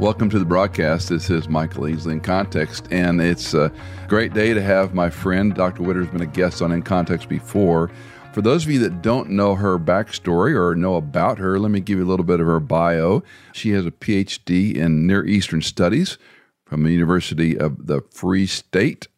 Welcome to the broadcast. This is Michael Easley in Context, and it's a great day to have my friend. Dr. Widder has been a guest on In Context before. For those of you that don't know her backstory or know about her, let me give you a little bit of her bio. She has a PhD in Near Eastern Studies from the University of the Free State.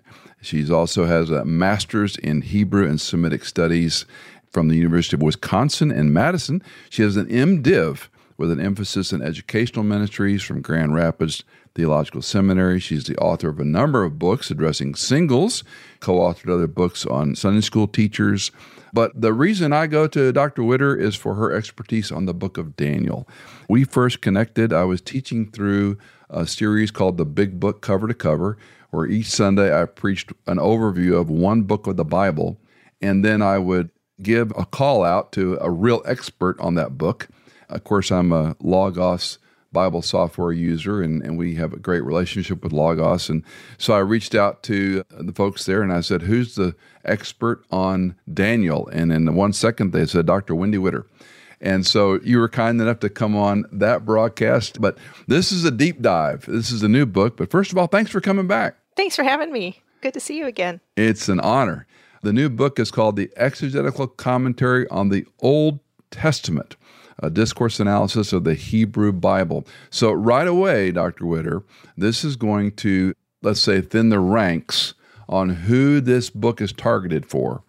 She also has a master's in Hebrew and Semitic Studies from the University of Wisconsin in Madison. She has an MDiv with an emphasis in educational ministries from Grand Rapids Theological Seminary. She's the author of a number of books addressing singles, co-authored other books on Sunday school teachers. But the reason I go to Dr. Widder is for her expertise on the book of Daniel. We first connected. I was teaching through a series called The Big Book Cover to Cover, where each Sunday I preached an overview of one book of the Bible, and then I would give a call out to a real expert on that book. Of course, I'm a Logos Bible software user, and we have a great relationship with Logos. And so I reached out to the folks there, and I said, who's the expert on Daniel? And in 1 second, they said, Dr. Wendy Widder. And so you were kind enough to come on that broadcast. But this is a deep dive. This is a new book. But first of all, thanks for coming back. Thanks for having me. Good to see you again. It's an honor. The new book is called The Exegetical Commentary on the Old Testament: A Discourse Analysis of the Hebrew Bible. So right away, Dr. Widder, this is going to, let's say, thin the ranks on who this book is targeted for.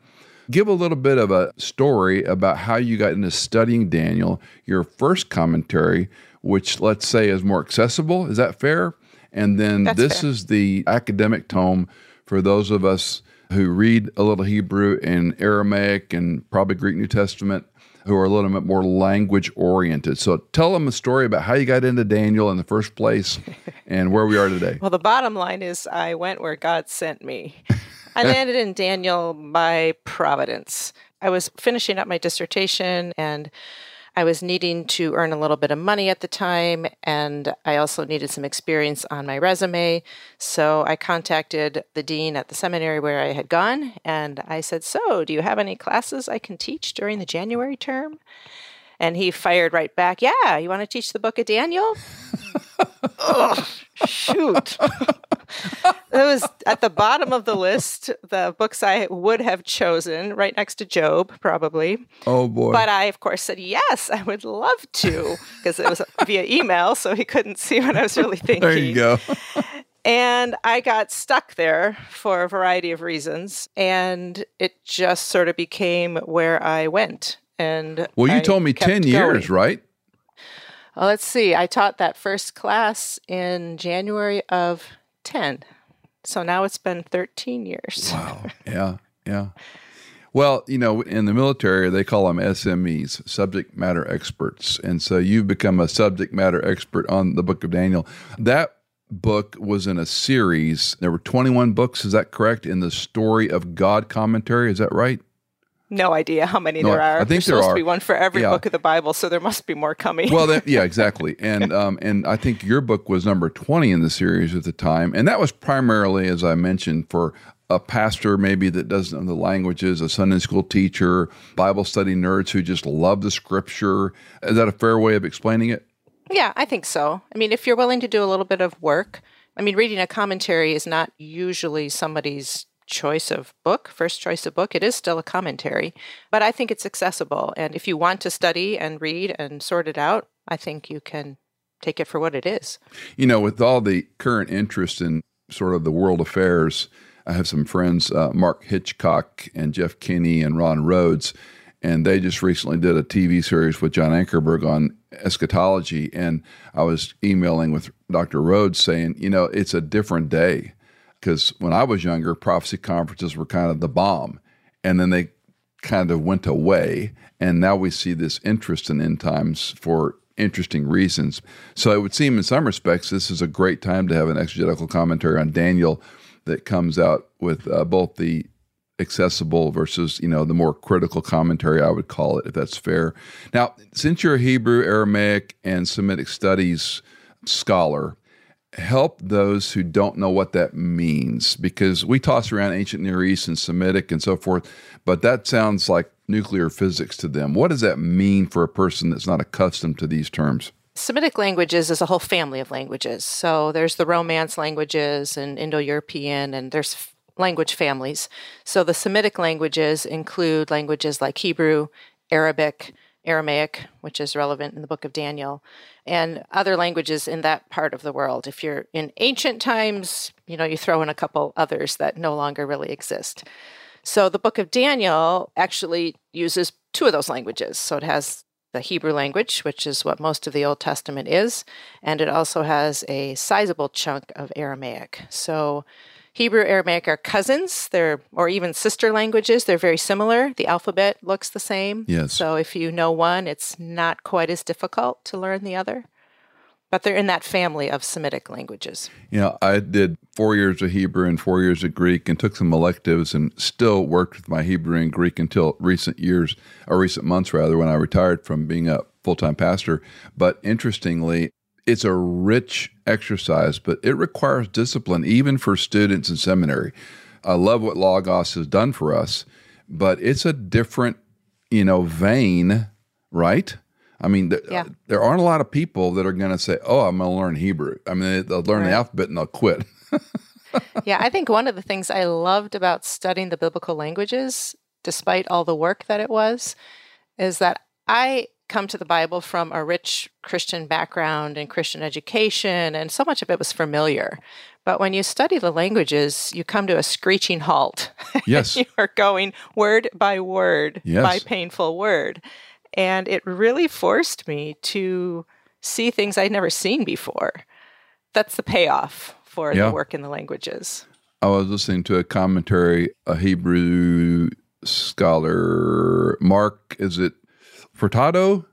Give a little bit of a story about how you got into studying Daniel, your first commentary, which let's say is more accessible. Is that fair? And then That's fair. This is the academic tome for those of us who read a little Hebrew and Aramaic and probably Greek New Testament, who are a little bit more language-oriented. So tell them a story about how you got into Daniel in the first place and where we are today. Well, the bottom line is I went where God sent me. I landed in Daniel by providence. I was finishing up my dissertation, and I was needing to earn a little bit of money at the time, and I also needed some experience on my resume. So I contacted the dean at the seminary where I had gone, and I said, so do you have any classes I can teach during the January term? And he fired right back, yeah, you want to teach the book of Daniel? Ugh, shoot. It was at the bottom of the list, the books I would have chosen, right next to Job, probably. Oh, boy. But I, of course, said, yes, I would love to, because it was via email, so he couldn't see what I was really thinking. There you go. And I got stuck there for a variety of reasons, and it just sort of became where I went. And well, you told me 10 years, going. Right? Well, let's see. I taught that first class in January of 10. So now it's been 13 years. Wow. Yeah. Yeah. Well, you know, in the military, they call them SMEs, subject matter experts. And so you've become a subject matter expert on the book of Daniel. That book was in a series. There were 21 books. Is that correct? In the Story of God commentary. Is that right? No idea how many there are. I think there are. There's supposed to be one for every book of the Bible, so there must be more coming. Well, yeah, exactly. And I think your book was number 20 in the series at the time. And that was primarily, as I mentioned, for a pastor maybe that doesn't know the languages, a Sunday school teacher, Bible study nerds who just love the scripture. Is that a fair way of explaining it? Yeah, I think so. I mean, if you're willing to do a little bit of work, I mean, reading a commentary is not usually somebody's first choice of book. It is still a commentary, but I think it's accessible. And if you want to study and read and sort it out, I think you can take it for what it is. You know, with all the current interest in sort of the world affairs, I have some friends, Mark Hitchcock and Jeff Kinney and Ron Rhodes, and they just recently did a TV series with John Ankerberg on eschatology. And I was emailing with Dr. Rhodes saying, you know, it's a different day. Because when I was younger, prophecy conferences were kind of the bomb, and then they kind of went away, and now we see this interest in end times for interesting reasons. So it would seem in some respects this is a great time to have an exegetical commentary on Daniel that comes out with both the accessible versus, you know, the more critical commentary, I would call it, if that's fair. Now, since you're a Hebrew, Aramaic, and Semitic studies scholar, help those who don't know what that means, because we toss around ancient Near East and Semitic and so forth, but that sounds like nuclear physics to them. What does that mean for a person that's not accustomed to these terms? Semitic languages is a whole family of languages. So there's the Romance languages and Indo-European, and there's language families. So the Semitic languages include languages like Hebrew, Arabic, Aramaic, which is relevant in the book of Daniel, and other languages in that part of the world. If you're in ancient times, you know, you throw in a couple others that no longer really exist. So the book of Daniel actually uses two of those languages. So it has the Hebrew language, which is what most of the Old Testament is, and it also has a sizable chunk of Aramaic. So Hebrew and Aramaic are cousins, or even sister languages. They're very similar. The alphabet looks the same. Yes. So if you know one, it's not quite as difficult to learn the other. But they're in that family of Semitic languages. Yeah, I did 4 years of Hebrew and 4 years of Greek and took some electives and still worked with my Hebrew and Greek until recent months, when I retired from being a full-time pastor. But interestingly, it's a rich exercise, but it requires discipline, even for students in seminary. I love what Logos has done for us, but it's a different, vein, right? I mean, there aren't a lot of people that are going to say, oh, I'm going to learn Hebrew. I mean, they'll learn the alphabet and they'll quit. Yeah, I think one of the things I loved about studying the biblical languages, despite all the work that it was, is that I come to the Bible from a rich Christian background and Christian education, and so much of it was familiar. But when you study the languages, you come to a screeching halt. Yes. You are going word by word, by painful word. And it really forced me to see things I'd never seen before. That's the payoff for the work in the languages. I was listening to a commentary, a Hebrew scholar, Mark, Furtado,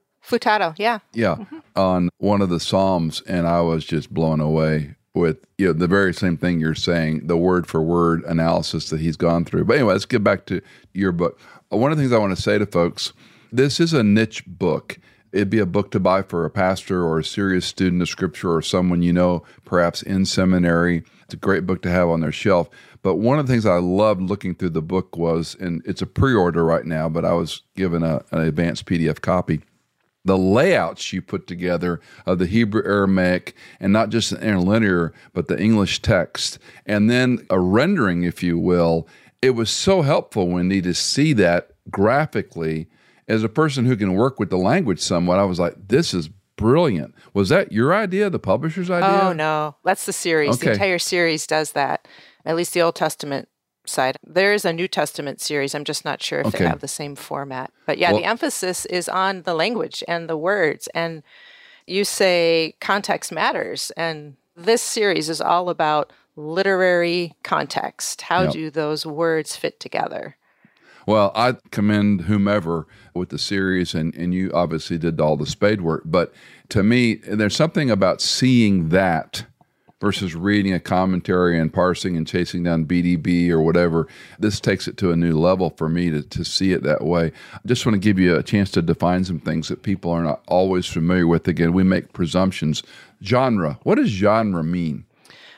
yeah. Yeah, mm-hmm. On one of the Psalms, and I was just blown away with the very same thing you're saying, the word-for-word analysis that he's gone through. But anyway, let's get back to your book. One of the things I want to say to folks, this is a niche book. It'd be a book to buy for a pastor or a serious student of Scripture or someone perhaps in seminary. It's a great book to have on their shelf. But one of the things I loved looking through the book was, and it's a pre-order right now, but I was given an advanced PDF copy, the layouts you put together of the Hebrew, Aramaic, and not just the interlinear, but the English text, and then a rendering, if you will. It was so helpful, Wendy, to see that graphically. As a person who can work with the language somewhat, I was like, this is brilliant. Was that your idea, the publisher's idea? Oh, no. That's the series. Okay. The entire series does that, at least the Old Testament side. There is a New Testament series. I'm just not sure if they have the same format. But the emphasis is on the language and the words. And you say context matters. And this series is all about literary context. How do those words fit together? Well, I commend whomever with the series, and you obviously did all the spade work. But to me, there's something about seeing that versus reading a commentary and parsing and chasing down BDB or whatever. This takes it to a new level for me to see it that way. I just want to give you a chance to define some things that people are not always familiar with. Again, we make presumptions. Genre. What does genre mean?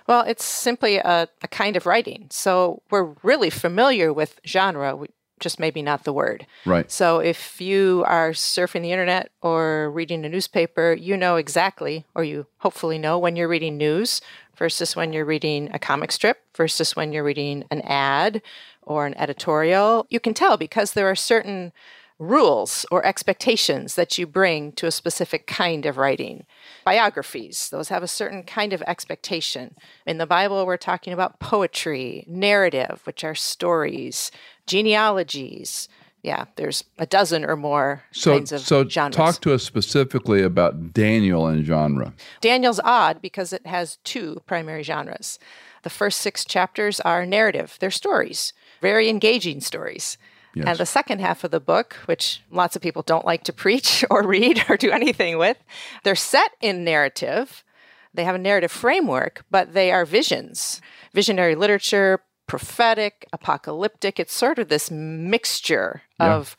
Well, it's simply a kind of writing. So we're really familiar with genre. Just maybe not the word. Right. So if you are surfing the internet or reading a newspaper, you know exactly, or you hopefully know, when you're reading news versus when you're reading a comic strip versus when you're reading an ad or an editorial. You can tell because there are certain rules or expectations that you bring to a specific kind of writing. Biographies, those have a certain kind of expectation. In the Bible, we're talking about poetry, narrative, which are stories, genealogies. Yeah, there's a dozen or more kinds of genres. So talk to us specifically about Daniel and genre. Daniel's odd because it has two primary genres. The first 6 chapters are narrative. They're stories, very engaging stories. Yes. And the second half of the book, which lots of people don't like to preach or read or do anything with, they're set in narrative. They have a narrative framework, but they are visions, visionary literature, prophetic, apocalyptic. It's sort of this mixture of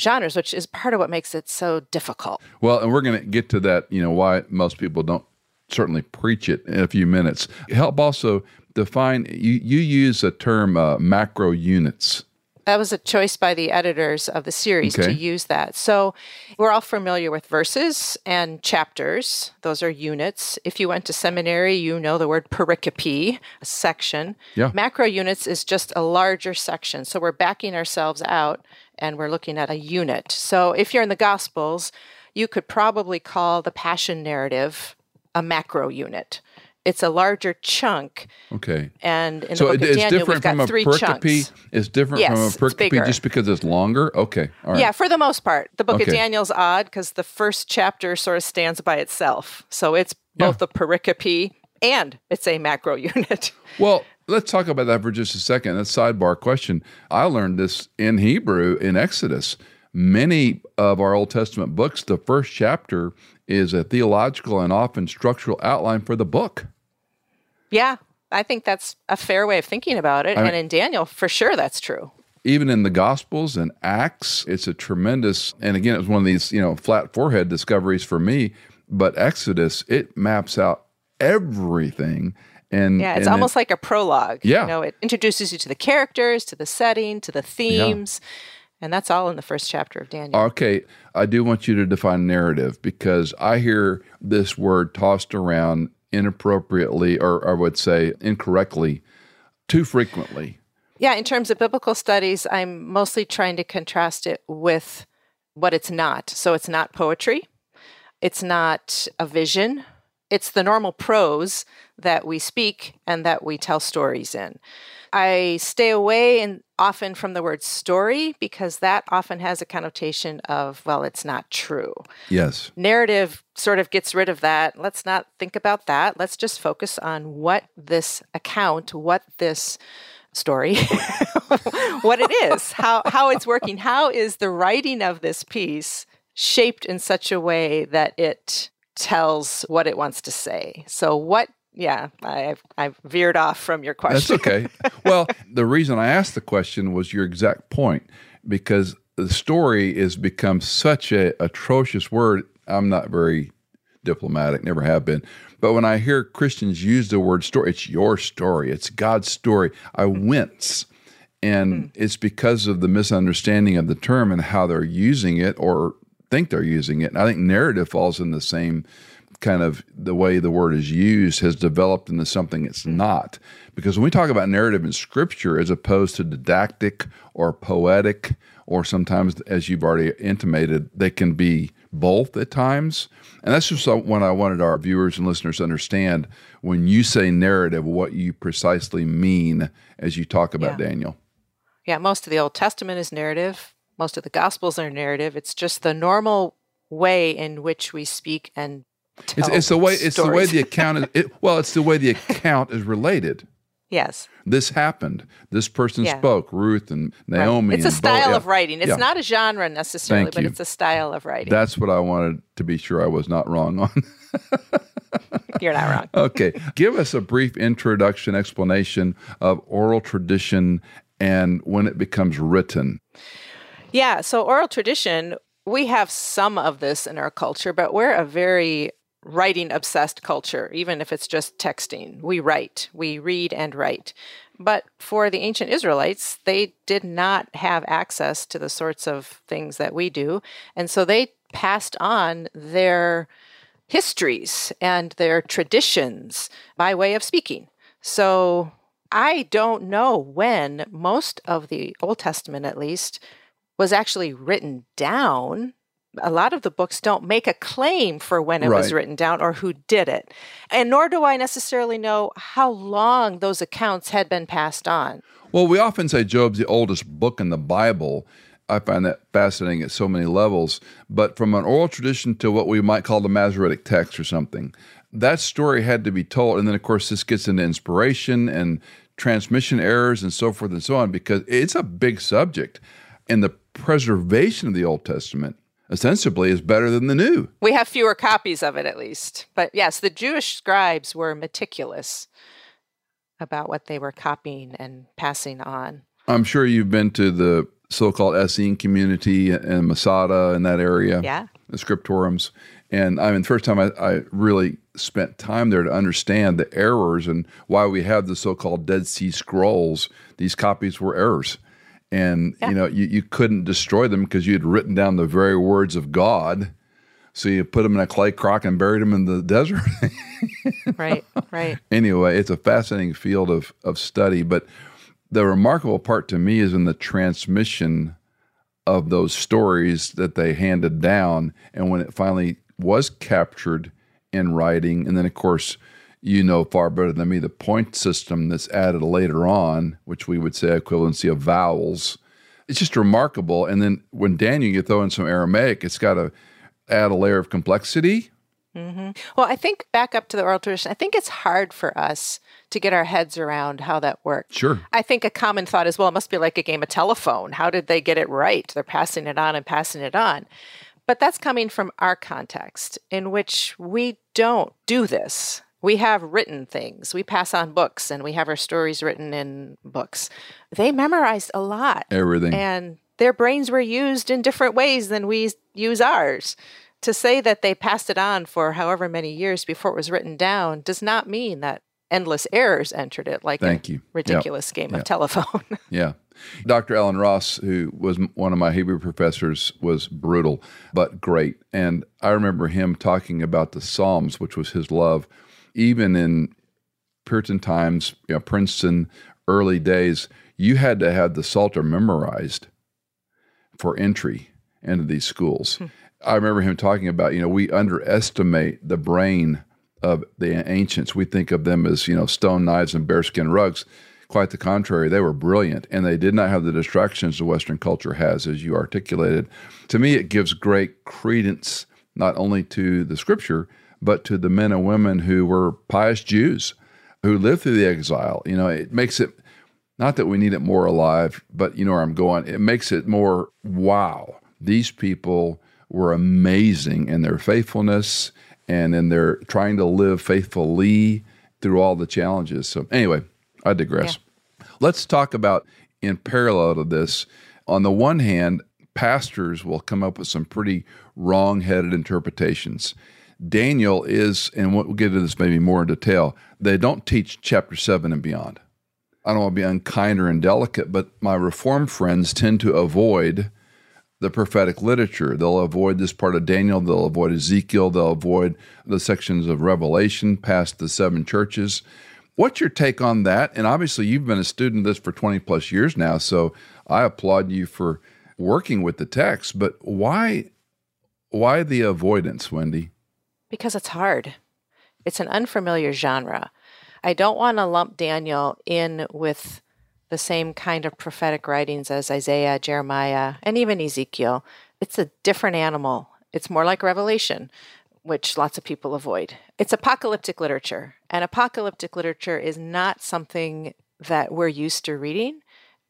genres, which is part of what makes it so difficult. Well, and we're going to get to that, why most people don't certainly preach it in a few minutes. Help also define, you use the term macro units. That was a choice by the editors of the series to use that. So we're all familiar with verses and chapters. Those are units. If you went to seminary, you know the word pericope, a section. Yeah. Macro units is just a larger section. So we're backing ourselves out and we're looking at a unit. So if you're in the Gospels, you could probably call the Passion Narrative a macro unit. It's a larger chunk. Okay. And in the book of Daniel, we've got three chunks. It's different from a pericope just because it's longer? Okay. All right. Yeah, for the most part. The book of Daniel's odd because the first chapter sort of stands by itself. So it's both a pericope and it's a macro unit. Well, let's talk about that for just a second. That's a sidebar question. I learned this in Hebrew in Exodus. Many of our Old Testament books, the first chapter is a theological and often structural outline for the book. Yeah, I think that's a fair way of thinking about it. I mean, in Daniel, for sure, that's true. Even in the Gospels and Acts, it's a tremendous, and again, it was one of these, you know, flat forehead discoveries for me, but Exodus, it maps out everything. And, yeah, it's almost like a prologue. Yeah. You know, it introduces you to the characters, to the setting, to the themes. Yeah. And that's all in the first chapter of Daniel. Okay, I do want you to define narrative because I hear this word tossed around inappropriately, or I would say incorrectly, too frequently. Yeah, in terms of biblical studies, I'm mostly trying to contrast it with what it's not. So it's not poetry. It's not a vision. It's the normal prose that we speak and that we tell stories in. I stay away often from the word story because that often has a connotation of, well, it's not true. Yes. Narrative sort of gets rid of that. Let's not think about that. Let's just focus on what this account, what this story, what it is, how it's working, how is the writing of this piece shaped in such a way that it tells what it wants to say. So what I've veered off from your question. That's okay. Well, the reason I asked the question was your exact point, because the story has become such an atrocious word. I'm not very diplomatic, never have been. But when I hear Christians use the word story, it's your story, it's God's story, I wince. And it's because of the misunderstanding of the term and how they're using it or think they're using it. And I think narrative falls in the same kind of the way the word is used has developed into something it's not. Because when we talk about narrative in Scripture as opposed to didactic or poetic, or sometimes, as you've already intimated, they can be both at times. And that's just what I wanted our viewers and listeners to understand when you say narrative, what you precisely mean as you talk about Daniel. Yeah, most of the Old Testament is narrative. Most of the Gospels are narrative. It's just the normal way in which we speak and it's the way the account is related. Yes. This happened. This person spoke, Ruth and Naomi. Right. It's a style of writing. It's not a genre necessarily, but it's a style of writing. That's what I wanted to be sure I was not wrong on. You're not wrong. Okay. Give us a brief introduction, explanation of oral tradition and when it becomes written. Yeah. So oral tradition, we have some of this in our culture, but we're a very writing-obsessed culture, even if it's just texting. We write. We read and write. But for the ancient Israelites, they did not have access to the sorts of things that we do. And so they passed on their histories and their traditions by way of speaking. So I don't know when most of the Old Testament, at least, was actually written down. A lot of the books don't make a claim for when it was written down or who did it. And nor do I necessarily know how long those accounts had been passed on. Well, we often say Job's the oldest book in the Bible. I find that fascinating at so many levels. But from an oral tradition to what we might call the Masoretic text or something, that story had to be told. And then, of course, this gets into inspiration and transmission errors and so forth and so on, because it's a big subject. And the preservation of the Old Testament ostensibly is better than the New. We have fewer copies of it, at least. But yes, the Jewish scribes were meticulous about what they were copying and passing on. I'm sure you've been to the so-called Essene community in Masada in that area, the scriptorums. And I mean, the first time I really spent time there to understand the errors and why we have the so-called Dead Sea Scrolls, these copies were errors. And you know, you couldn't destroy them because you had written down the very words of God. So you put them in a clay crock and buried them in the desert. Right, right. Anyway, it's a fascinating field of study. But the remarkable part to me is in the transmission of those stories that they handed down, and when it finally was captured in writing. And then, of course, you know far better than me, the point system that's added later on, which we would say equivalency of vowels. It's just remarkable. And then when Daniel, you throw in some Aramaic, it's got to add a layer of complexity. Mm-hmm. Well, I think back up to the oral tradition, I think it's hard for us to get our heads around how that worked. Sure. I think a common thought is, well, it must be like a game of telephone. How did they get it right? They're passing it on and passing it on. But that's coming from our context in which we don't do this. We have written things. We pass on books, and we have our stories written in books. They memorized a lot. Everything. And their brains were used in different ways than we use ours. To say that they passed it on for however many years before it was written down does not mean that endless errors entered it, like a ridiculous game of telephone. Yeah. Dr. Alan Ross, who was one of my Hebrew professors, was brutal, but great. And I remember him talking about the Psalms, which was his love. Even in Puritan times, you know, Princeton, early days, you had to have the Psalter memorized for entry into these schools. I remember him talking about, you know, we underestimate the brain of the ancients. We think of them as, you know, stone knives and bearskin rugs. Quite the contrary, they were brilliant, and they did not have the distractions the Western culture has, as you articulated. To me, it gives great credence not only to the Scripture, but to the men and women who were pious Jews who lived through the exile. You know, it makes it, not that we need it more alive, but you know where I'm going, it makes it more, wow, these people were amazing in their faithfulness and in their trying to live faithfully through all the challenges. So anyway, I digress. Yeah. Let's talk about, in parallel to this, on the one hand, pastors will come up with some pretty wrong-headed interpretations. Daniel is, and we'll get into this maybe more in detail, they don't teach chapter 7 and beyond. I don't want to be unkind or indelicate, but my Reform friends tend to avoid the prophetic literature. They'll avoid this part of Daniel, they'll avoid Ezekiel, they'll avoid the sections of Revelation past the seven churches. What's your take on that? And obviously you've been a student of this for 20 plus years now, so I applaud you for working with the text, but why the avoidance, Wendy? Because it's hard. It's an unfamiliar genre. I don't want to lump Daniel in with the same kind of prophetic writings as Isaiah, Jeremiah, and even Ezekiel. It's a different animal. It's more like Revelation, which lots of people avoid. It's apocalyptic literature, and apocalyptic literature is not something that we're used to reading.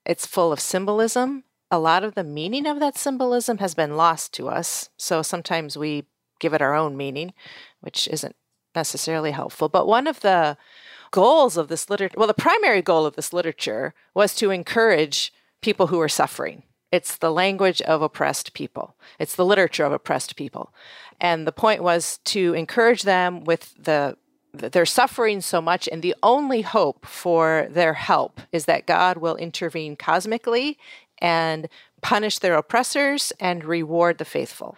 It's full of symbolism. A lot of the meaning of that symbolism has been lost to us, so sometimes we give it our own meaning, which isn't necessarily helpful. But one of the goals of this literature, well, the primary goal of this literature was to encourage people who are suffering. It's the language of oppressed people. It's the literature of oppressed people. And the point was to encourage them with their suffering so much, and the only hope for their help is that God will intervene cosmically and punish their oppressors and reward the faithful.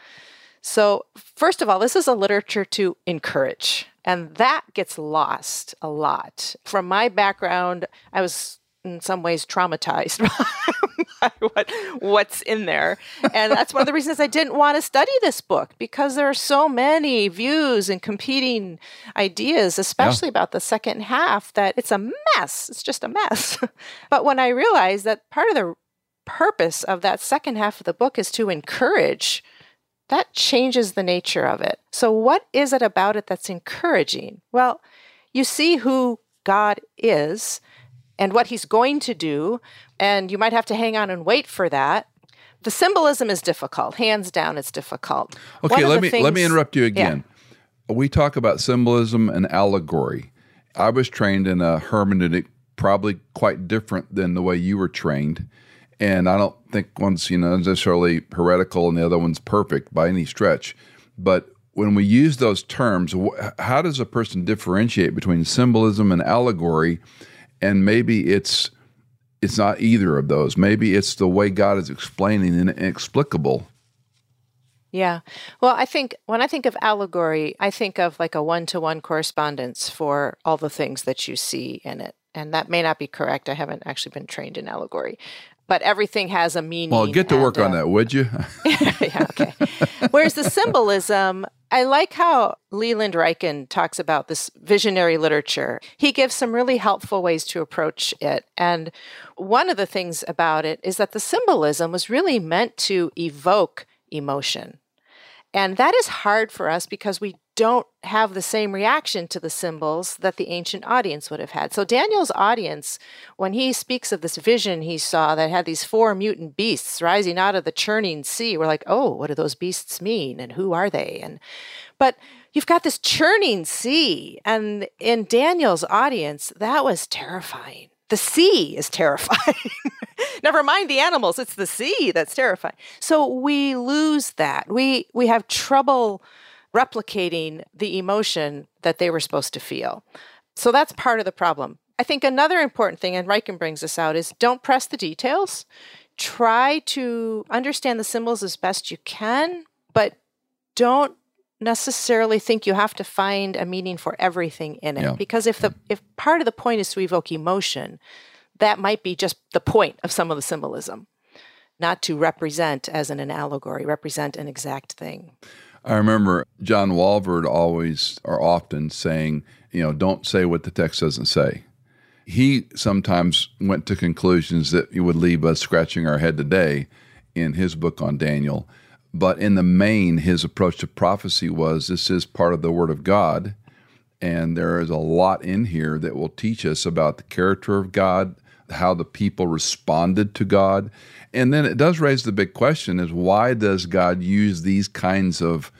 So first of all, this is a literature to encourage, and that gets lost a lot. From my background, I was in some ways traumatized by what's in there. And that's one of the reasons I didn't want to study this book, because there are so many views and competing ideas, especially about the second half, that it's a mess. It's just a mess. But when I realized that part of the purpose of that second half of the book is to encourage, that changes the nature of it. So what is it about it that's encouraging? Well, you see who God is and what he's going to do, and you might have to hang on and wait for that. The symbolism is difficult. Hands down, it's difficult. Okay, let me interrupt you again. Yeah. We talk about symbolism and allegory. I was trained in a hermeneutic probably quite different than the way you were trained. And I don't think one's, you know, necessarily heretical and the other one's perfect by any stretch. But when we use those terms, how does a person differentiate between symbolism and allegory? And maybe it's it's not either of those. Maybe it's the way God is explaining the inexplicable. Yeah. Well, I think when I think of allegory, I think of like a one-to-one correspondence for all the things that you see in it. And that may not be correct. I haven't actually been trained in allegory. But everything has a meaning. Well, get to work on that, would you? Yeah, okay. Whereas the symbolism, I like how Leland Ryken talks about this visionary literature. He gives some really helpful ways to approach it. And one of the things about it is that the symbolism was really meant to evoke emotion. And that is hard for us because we don't have the same reaction to the symbols that the ancient audience would have had. So Daniel's audience, when he speaks of this vision he saw that had these four mutant beasts rising out of the churning sea, we're like, oh, what do those beasts mean and who are they? But you've got this churning sea, and in Daniel's audience, that was terrifying. The sea is terrifying. Never mind the animals, it's the sea that's terrifying. So we lose that. We have trouble replicating the emotion that they were supposed to feel. So that's part of the problem. I think another important thing, and Ryken brings this out, is don't press the details. Try to understand the symbols as best you can, but don't necessarily think you have to find a meaning for everything in it. Yeah. Because if part of the point is to evoke emotion, that might be just the point of some of the symbolism, not to represent as in an allegory, represent an exact thing. I remember John Walvoord often saying, don't say what the text doesn't say. He sometimes went to conclusions that would leave us scratching our head today in his book on Daniel. But in the main, his approach to prophecy was, this is part of the Word of God, and there is a lot in here that will teach us about the character of God, how the people responded to God. And then it does raise the big question is, why does God use these kinds of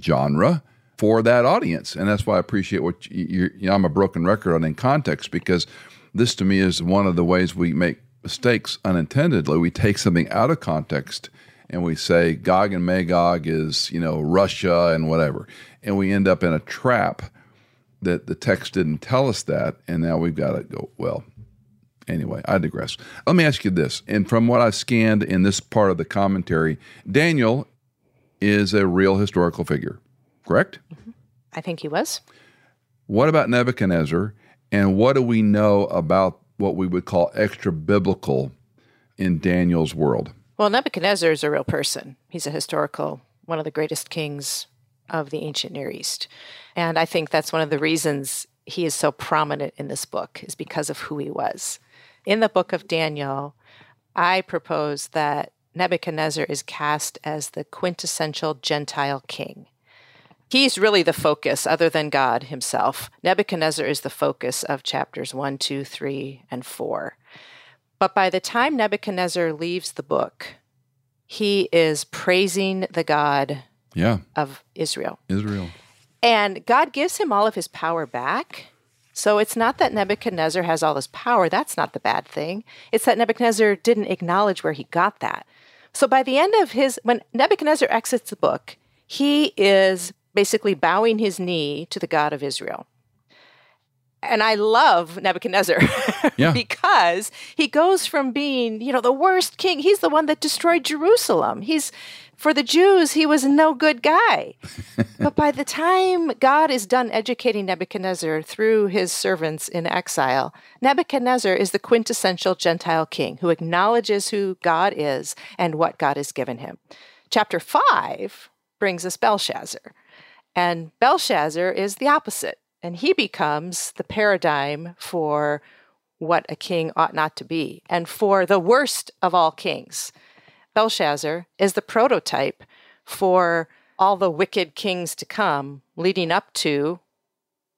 genre for that audience? And that's why I appreciate what I'm a broken record on in context, because this to me is one of the ways we make mistakes unintendedly. We take something out of context and we say Gog and Magog is, Russia and whatever. And we end up in a trap that the text didn't tell us that. And now we've got to go, well, anyway, I digress. Let me ask you this, and from what I've scanned in this part of the commentary, Daniel is a real historical figure, correct? Mm-hmm. I think he was. What about Nebuchadnezzar, and what do we know about what we would call extra-biblical in Daniel's world? Well, Nebuchadnezzar is a real person. He's a historical, one of the greatest kings of the ancient Near East, and I think that's one of the reasons he is so prominent in this book is because of who he was. In the book of Daniel, I propose that Nebuchadnezzar is cast as the quintessential Gentile king. He's really the focus, other than God himself. Nebuchadnezzar is the focus of chapters 1, 2, 3, and 4. But by the time Nebuchadnezzar leaves the book, he is praising the God of Israel. And God gives him all of his power back. So it's not that Nebuchadnezzar has all this power. That's not the bad thing. It's that Nebuchadnezzar didn't acknowledge where he got that. So by the end of when Nebuchadnezzar exits the book, he is basically bowing his knee to the God of Israel. And I love Nebuchadnezzar because he goes from being, the worst king. He's the one that destroyed Jerusalem. For the Jews, he was no good guy. But by the time God is done educating Nebuchadnezzar through his servants in exile, Nebuchadnezzar is the quintessential Gentile king who acknowledges who God is and what God has given him. Chapter 5 brings us Belshazzar. And Belshazzar is the opposite. And he becomes the paradigm for what a king ought not to be and for the worst of all kings. Belshazzar is the prototype for all the wicked kings to come leading up to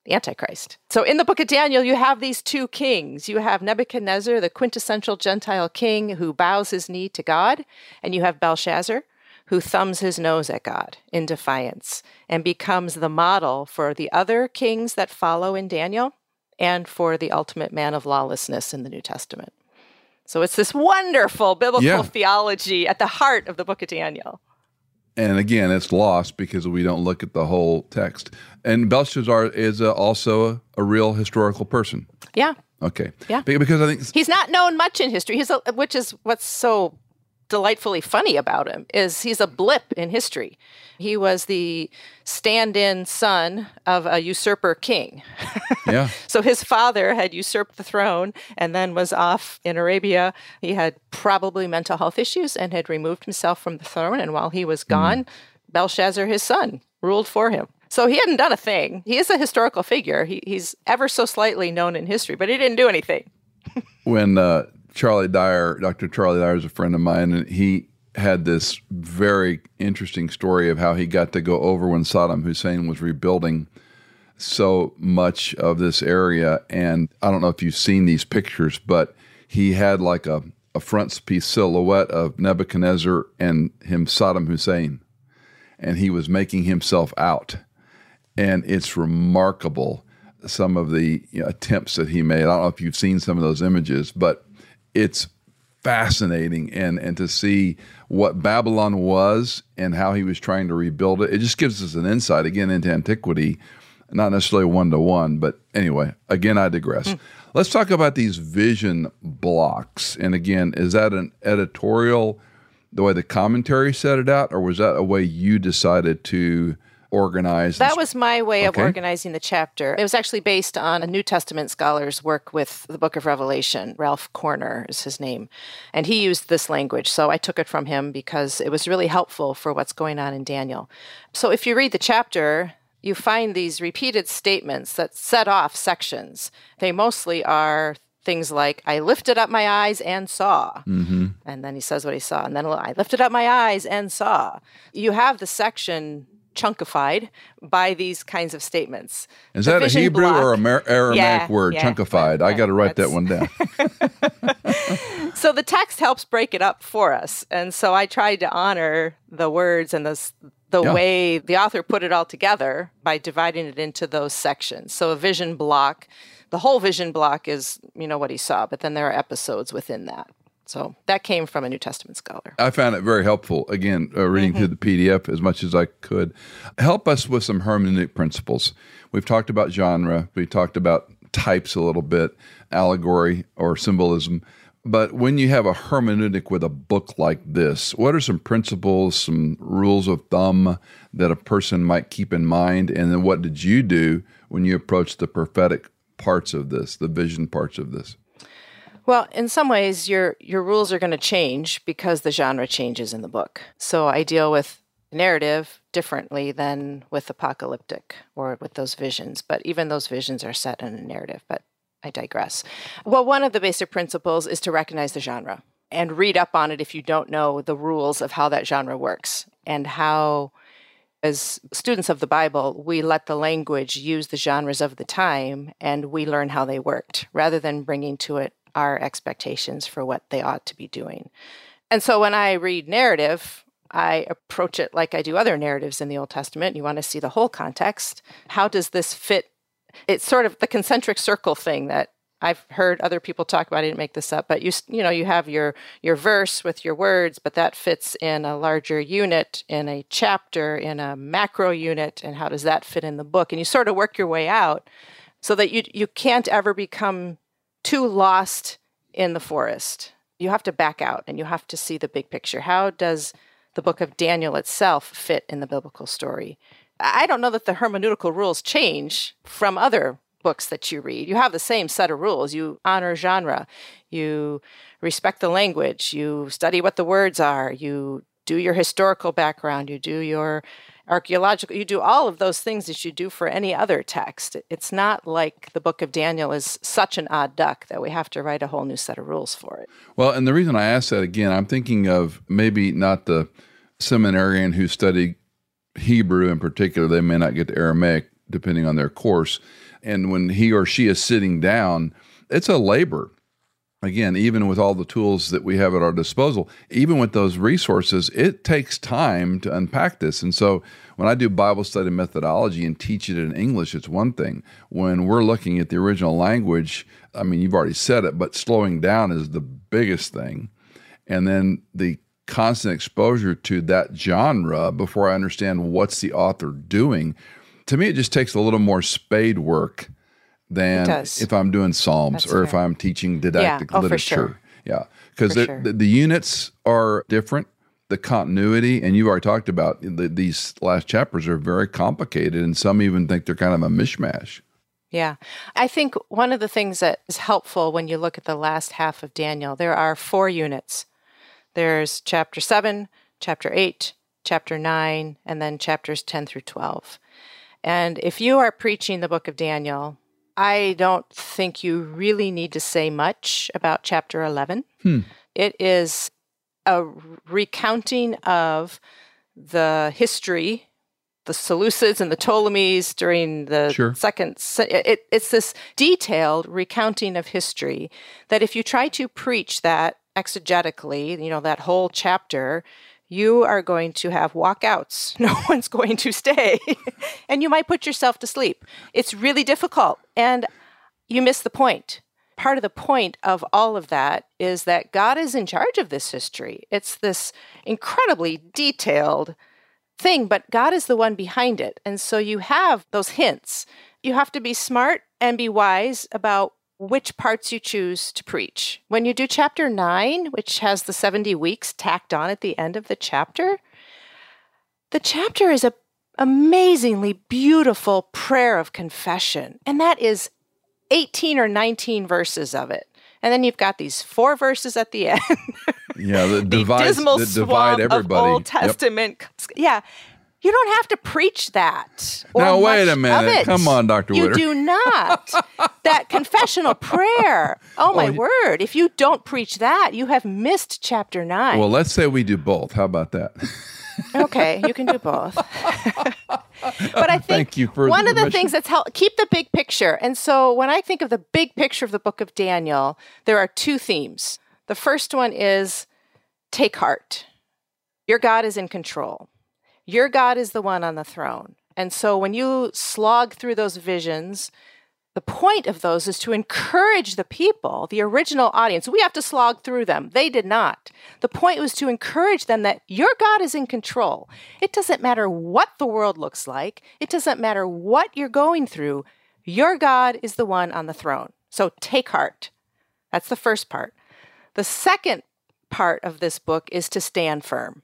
the Antichrist. So in the book of Daniel, you have these two kings. You have Nebuchadnezzar, the quintessential Gentile king who bows his knee to God, and you have Belshazzar, who thumbs his nose at God in defiance and becomes the model for the other kings that follow in Daniel and for the ultimate man of lawlessness in the New Testament. So it's this wonderful biblical theology at the heart of the book of Daniel. And again, it's lost because we don't look at the whole text. And Belshazzar is also a real historical person. Yeah. Okay. Yeah. Because I think he's not known much in history. He's which is what's so delightfully funny about him is he's a blip in history. He was the stand-in son of a usurper king. Yeah. So his father had usurped the throne and then was off in Arabia. He had probably mental health issues and had removed himself from the throne. And while he was gone, Belshazzar, his son, ruled for him. So he hadn't done a thing. He is a historical figure. He's ever so slightly known in history, but he didn't do anything. When Charlie Dyer, Dr. Charlie Dyer is a friend of mine, and he had this very interesting story of how he got to go over when Saddam Hussein was rebuilding so much of this area. And I don't know if you've seen these pictures, but he had like a frontispiece silhouette of Nebuchadnezzar and him, Saddam Hussein. And he was making himself out. And it's remarkable, some of the attempts that he made. I don't know if you've seen some of those images, but it's fascinating, and to see what Babylon was and how he was trying to rebuild it. It just gives us an insight, again, into antiquity, not necessarily one-to-one, but anyway, again, I digress. Let's talk about these vision blocks. And again, is that an editorial, the way the commentary set it out, or was that a way you decided to organize? That was my way of organizing the chapter. It was actually based on a New Testament scholar's work with the Book of Revelation. Ralph Corner is his name. And he used this language. So I took it from him because it was really helpful for what's going on in Daniel. So if you read the chapter, you find these repeated statements that set off sections. They mostly are things like, I lifted up my eyes and saw. Mm-hmm. And then he says what he saw. And then I lifted up my eyes and saw. You have the section chunkified by these kinds of statements. Is that a Hebrew or Aramaic word, chunkified? I got to write that one down. So the text helps break it up for us. And so I tried to honor the words and the way the author put it all together by dividing it into those sections. So a vision block, the whole vision block is, what he saw, but then there are episodes within that. So that came from a New Testament scholar. I found it very helpful, again, reading through the PDF as much as I could. Help us with some hermeneutic principles. We've talked about genre. We talked about types a little bit, allegory or symbolism. But when you have a hermeneutic with a book like this, what are some principles, some rules of thumb that a person might keep in mind? And then what did you do when you approached the prophetic parts of this, the vision parts of this? Well, in some ways, your rules are going to change because the genre changes in the book. So I deal with narrative differently than with apocalyptic or with those visions. But even those visions are set in a narrative. But I digress. Well, one of the basic principles is to recognize the genre and read up on it if you don't know the rules of how that genre works and how, as students of the Bible, we let the language use the genres of the time and we learn how they worked rather than bringing to it our expectations for what they ought to be doing. And so when I read narrative, I approach it like I do other narratives in the Old Testament. You want to see the whole context. How does this fit? It's sort of the concentric circle thing that I've heard other people talk about. I didn't make this up, but you have your verse with your words, but that fits in a larger unit, in a chapter, in a macro unit, and how does that fit in the book? And you sort of work your way out so that you can't ever become too lost in the forest. You have to back out and you have to see the big picture. How does the book of Daniel itself fit in the biblical story? I don't know that the hermeneutical rules change from other books that you read. You have the same set of rules. You honor genre. You respect the language. You study what the words are. You do your historical background. You do your archaeological, you do all of those things that you do for any other text. It's not like the book of Daniel is such an odd duck that we have to write a whole new set of rules for it. Well, and the reason I ask that, again, I'm thinking of maybe not the seminarian who studied Hebrew in particular. They may not get to Aramaic depending on their course. And when he or she is sitting down, it's a labor. Again, even with all the tools that we have at our disposal, even with those resources, it takes time to unpack this. And so when I do Bible study methodology and teach it in English, it's one thing. When we're looking at the original language, I mean, you've already said it, but slowing down is the biggest thing. And then the constant exposure to that genre before I understand what's the author doing. To me, it just takes a little more spade work than if I'm doing Psalms or if I'm teaching didactic literature. Yeah, because the units are different. The continuity, and you already talked about these last chapters are very complicated, and some even think they're kind of a mishmash. Yeah. I think one of the things that is helpful when you look at the last half of Daniel, there are four units. There's chapter 7, chapter 8, chapter 9, and then chapters 10 through 12. And if you are preaching the book of Daniel, I don't think you really need to say much about chapter 11. It is a recounting of the history, the Seleucids and the Ptolemies during the second... It's this detailed recounting of history that if you try to preach that exegetically, you know, that whole chapter, you are going to have walkouts. No one's going to stay. And you might put yourself to sleep. It's really difficult. And you miss the point. Part of the point of all of that is that God is in charge of this history. It's this incredibly detailed thing, but God is the one behind it. And so you have those hints. You have to be smart and be wise about which parts you choose to preach. When you do chapter 9, which has the 70 weeks tacked on at the end of the chapter is an amazingly beautiful prayer of confession. And that is 18 or 19 verses of it. And then you've got these four verses at the end. the dismal swamp of Old Testament. You don't have to preach that. Now, wait a minute. Come on, Dr. Widder. You do not. That confessional prayer. Oh, my word. If you don't preach that, you have missed chapter 9. Well, let's say we do both. How about that? Okay, you can do both. But I think one of the things that's helped, keep the big picture. And so when I think of the big picture of the book of Daniel, there are two themes. The first one is take heart. Your God is in control. Your God is the one on the throne. And so when you slog through those visions, the point of those is to encourage the people, the original audience. We have to slog through them. They did not. The point was to encourage them that your God is in control. It doesn't matter what the world looks like. It doesn't matter what you're going through. Your God is the one on the throne. So take heart. That's the first part. The second part of this book is to stand firm.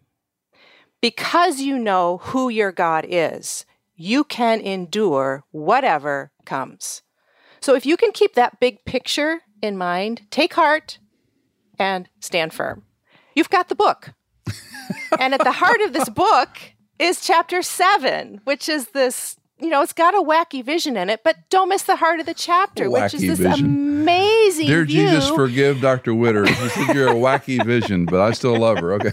Because you know who your God is, you can endure whatever comes. So if you can keep that big picture in mind, take heart and stand firm. You've got the book. And at the heart of this book is chapter 7, which is this, you know, it's got a wacky vision in it, but don't miss the heart of the chapter, which is this amazing Dear view. Jesus, forgive Dr. Widder. You said you're a wacky vision, but I still love her. Okay.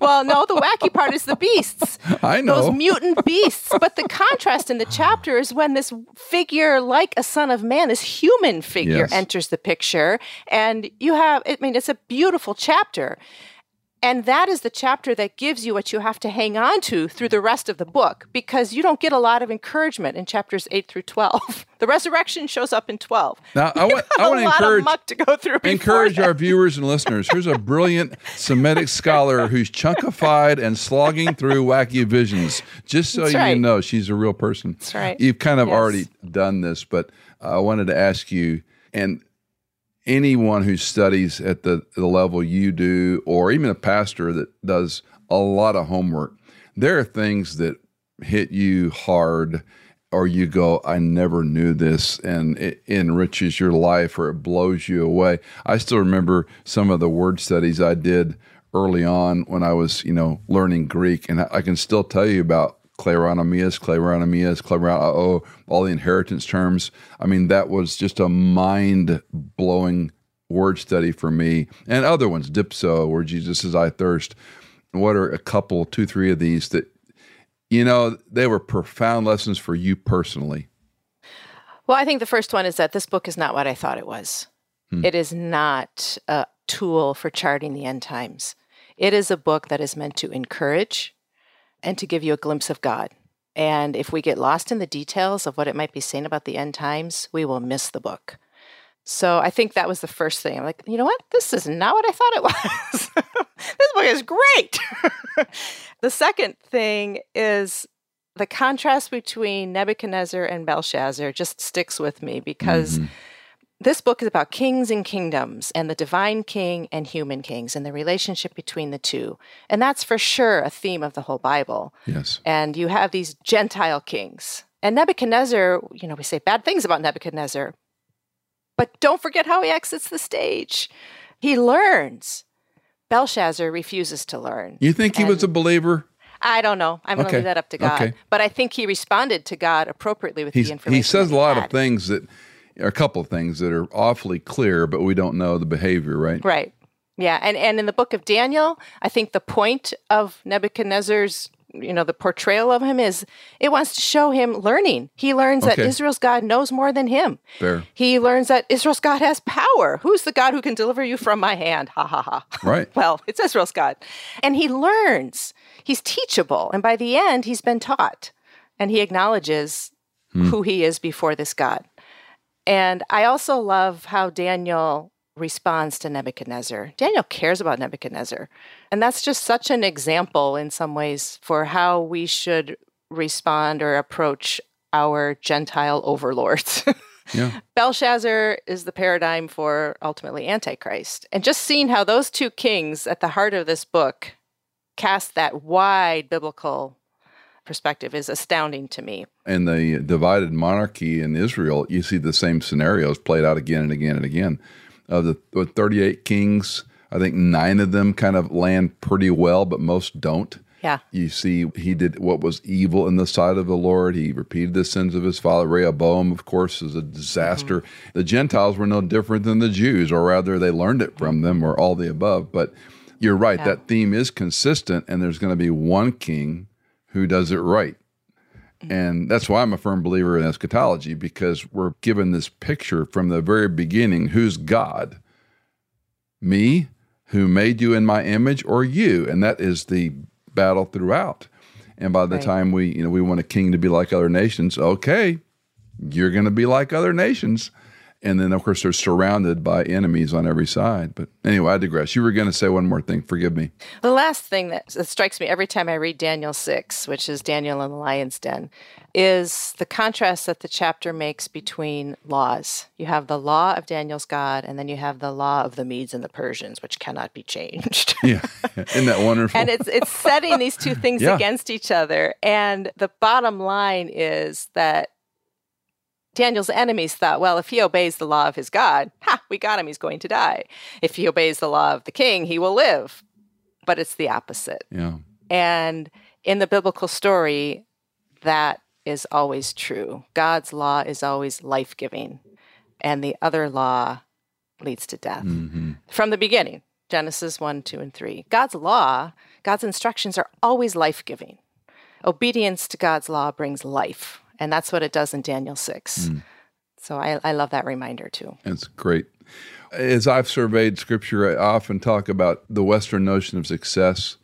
Well, no, the wacky part is the beasts. I know. Those mutant beasts. But the contrast in the chapter is when this figure like a son of man, this human figure enters the picture. And you have, I mean, it's a beautiful chapter. And that is the chapter that gives you what you have to hang on to through the rest of the book, because you don't get a lot of encouragement in chapters 8 through 12. The resurrection shows up in 12. Now, I want to encourage our viewers and listeners. Here's a brilliant Semitic scholar who's chunkified and slogging through wacky visions. Just so you know, she's a real person. That's right. You've kind of already done this, but I wanted to ask you, and anyone who studies at the level you do, or even a pastor that does a lot of homework, there are things that hit you hard or you go, I never knew this, and it enriches your life or it blows you away. I still remember some of the word studies I did early on when I was, you know, learning Greek, and I can still tell you about Cleronomias, all the inheritance terms. I mean, that was just a mind-blowing word study for me. And other ones, Dipso, where Jesus says, I thirst. What are a couple, 2, 3 of these that, you know, they were profound lessons for you personally? Well, I think the first one is that this book is not what I thought it was. It is not a tool for charting the end times. It is a book that is meant to encourage and to give you a glimpse of God. And if we get lost in the details of what it might be saying about the end times, we will miss the book. So I think that was the first thing. I'm like, you know what? This is not what I thought it was. This book is great. The second thing is the contrast between Nebuchadnezzar and Belshazzar just sticks with me because this book is about kings and kingdoms and the divine king and human kings and the relationship between the two. And that's for sure a theme of the whole Bible. Yes. And you have these Gentile kings. And Nebuchadnezzar, you know, we say bad things about Nebuchadnezzar, but don't forget how he exits the stage. He learns. Belshazzar refuses to learn. You think he was a believer? I don't know. I'm going to leave that up to God. Okay. But I think he responded to God appropriately with the information. He says a lot of things that are a couple of things that are awfully clear, but we don't know the behavior, right? Right. Yeah. And in the book of Daniel, I think the point of Nebuchadnezzar's, you know, the portrayal of him is it wants to show him learning. He learns that Israel's God knows more than him. Fair. He learns that Israel's God has power. Who's the God who can deliver you from my hand? Ha, ha, ha. Right. Well, it's Israel's God. And he learns. He's teachable. And by the end, he's been taught. And he acknowledges who he is before this God. And I also love how Daniel responds to Nebuchadnezzar. Daniel cares about Nebuchadnezzar. And that's just such an example in some ways for how we should respond or approach our Gentile overlords. Yeah. Belshazzar is the paradigm for ultimately Antichrist. And just seeing how those two kings at the heart of this book cast that wide biblical perspective is astounding to me. And the divided monarchy in Israel, you see the same scenarios played out again and again and again. Of the 38 kings, I think 9 of them kind of land pretty well, but most don't. Yeah. You see, he did what was evil in the sight of the Lord. He repeated the sins of his father. Rehoboam, of course, is a disaster. Mm-hmm. The Gentiles were no different than the Jews, or rather they learned it from them, or all the above. But you're right, that theme is consistent, and there's going to be one king who does it right. And that's why I'm a firm believer in eschatology, because we're given this picture from the very beginning. Who's God? Me, who made you in my image, or you? And that is the battle throughout. And by the time we want a king to be like other nations, okay, you're going to be like other nations. And then, of course, they're surrounded by enemies on every side. But anyway, I digress. You were going to say one more thing. Forgive me. The last thing that strikes me every time I read Daniel 6, which is Daniel in the Lion's Den, is the contrast that the chapter makes between laws. You have the law of Daniel's God, and then you have the law of the Medes and the Persians, which cannot be changed. Yeah. Isn't that wonderful? And it's setting these two things against each other. And the bottom line is that Daniel's enemies thought, well, if he obeys the law of his God, we got him, he's going to die. If he obeys the law of the king, he will live. But it's the opposite. Yeah. And in the biblical story, that is always true. God's law is always life-giving, and the other law leads to death. Mm-hmm. From the beginning, Genesis 1, 2, and 3. God's law, God's instructions are always life-giving. Obedience to God's law brings life. And that's what it does in Daniel 6. So I love that reminder, too. That's great. As I've surveyed Scripture, I often talk about the Western notion of success.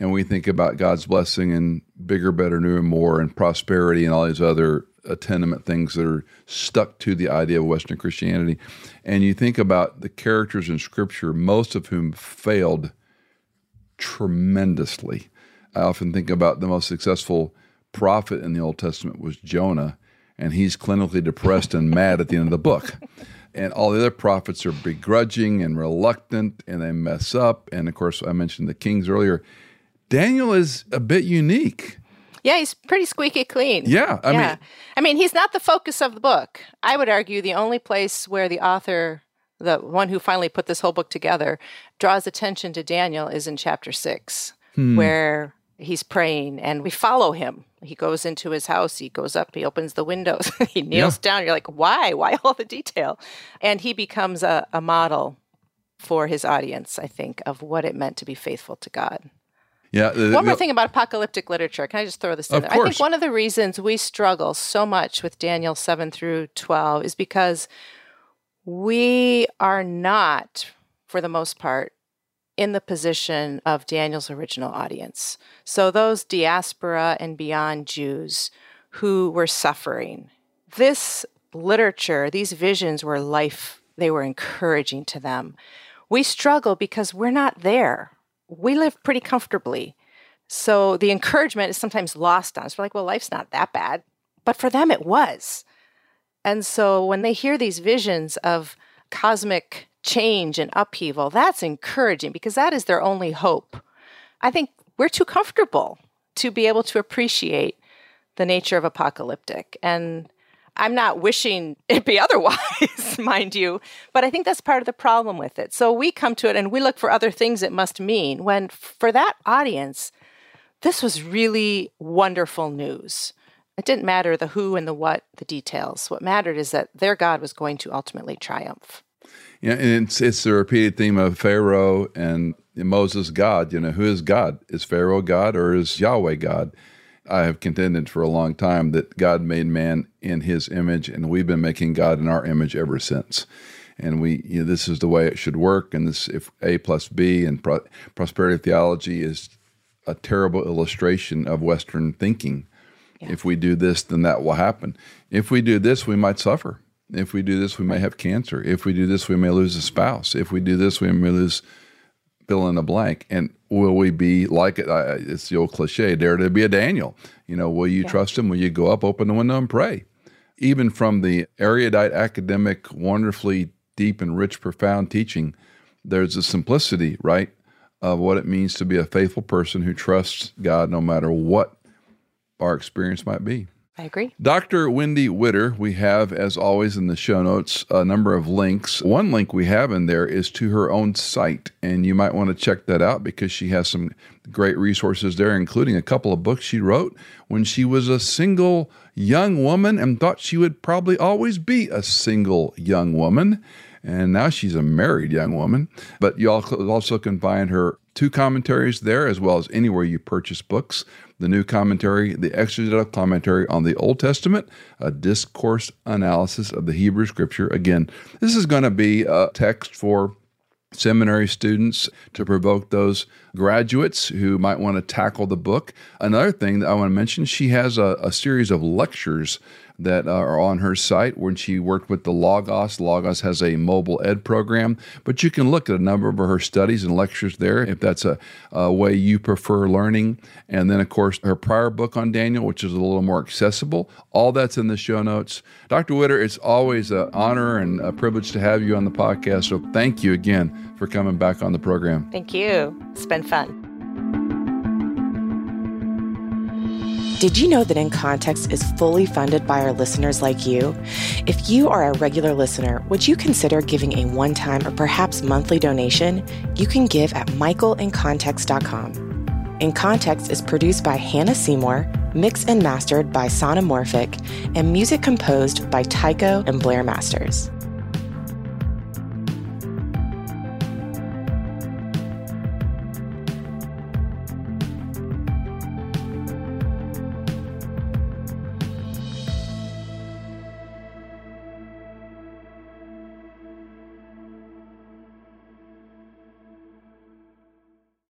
And we think about God's blessing and bigger, better, newer, more, and prosperity and all these other tenement things that are stuck to the idea of Western Christianity. And you think about the characters in Scripture, most of whom failed tremendously. I often think about the most successful prophet in the Old Testament was Jonah, and he's clinically depressed and mad at the end of the book. And all the other prophets are begrudging and reluctant, and they mess up. And of course, I mentioned the kings earlier. Daniel is a bit unique. Yeah, he's pretty squeaky clean. I mean, he's not the focus of the book. I would argue the only place where the author, the one who finally put this whole book together, draws attention to Daniel is in chapter 6, where he's praying, and we follow him. He goes into his house, he goes up, he opens the windows, he kneels down. You're like, why? Why all the detail? And he becomes a model for his audience, I think, of what it meant to be faithful to God. Yeah. One more thing about apocalyptic literature. Can I just throw this in there? Of course. I think one of the reasons we struggle so much with Daniel 7 through 12 is because we are not, for the most part, in the position of Daniel's original audience. So those diaspora and beyond Jews who were suffering. This literature, these visions were life they were encouraging to them. We struggle because we're not there. We live pretty comfortably. So the encouragement is sometimes lost on us. We're like, well, life's not that bad. But for them, it was. And so when they hear these visions of cosmic change and upheaval, that's encouraging because that is their only hope. I think we're too comfortable to be able to appreciate the nature of apocalyptic. And I'm not wishing it be otherwise, mind you, but I think that's part of the problem with it. So we come to it and we look for other things it must mean, when for that audience, this was really wonderful news. It didn't matter the who and the what, the details. What mattered is that their God was going to ultimately triumph. Yeah, and it's the repeated theme of Pharaoh and Moses' God. You know, who is God? Is Pharaoh God or is Yahweh God? I have contended for a long time that God made man in his image, and we've been making God in our image ever since. And we, you know, this is the way it should work, and this if A plus B, and prosperity theology is a terrible illustration of Western thinking. Yeah. If we do this, then that will happen. If we do this, we might suffer. If we do this, we may have cancer. If we do this, we may lose a spouse. If we do this, we may lose fill in the blank. And will we be like it? It's the old cliche, dare to be a Daniel. You know, will you trust him? Will you go up, open the window, and pray? Even from the erudite, academic, wonderfully deep and rich, profound teaching, there's a simplicity, right, of what it means to be a faithful person who trusts God no matter what our experience might be. I agree. Dr. Wendy Widder, we have, as always in the show notes, a number of links. One link we have in there is to her own site, and you might want to check that out because she has some great resources there, including a couple of books she wrote when she was a single young woman and thought she would probably always be a single young woman. And now she's a married young woman. But you also can find her two commentaries there, as well as anywhere you purchase books. The new commentary, the Exegetical Commentary on the Old Testament, A Discourse Analysis of the Hebrew Scripture. Again, this is going to be a text for seminary students to provoke those graduates who might want to tackle the book. Another thing that I want to mention, she has a series of lectures that are on her site when she worked with the Logos. Logos has a mobile ed program, but you can look at a number of her studies and lectures there if that's a way you prefer learning. And then, of course, her prior book on Daniel, which is a little more accessible. All that's in the show notes. Dr. Widder, it's always an honor and a privilege to have you on the podcast, so thank you again for coming back on the program. Thank you. It's been fun. Did you know that In Context is fully funded by our listeners like you? If you are a regular listener, would you consider giving a one-time or perhaps monthly donation? You can give at michaelincontext.com. In Context is produced by Hannah Seymour, mixed and mastered by Sonomorphic, and music composed by Tycho and Blair Masters.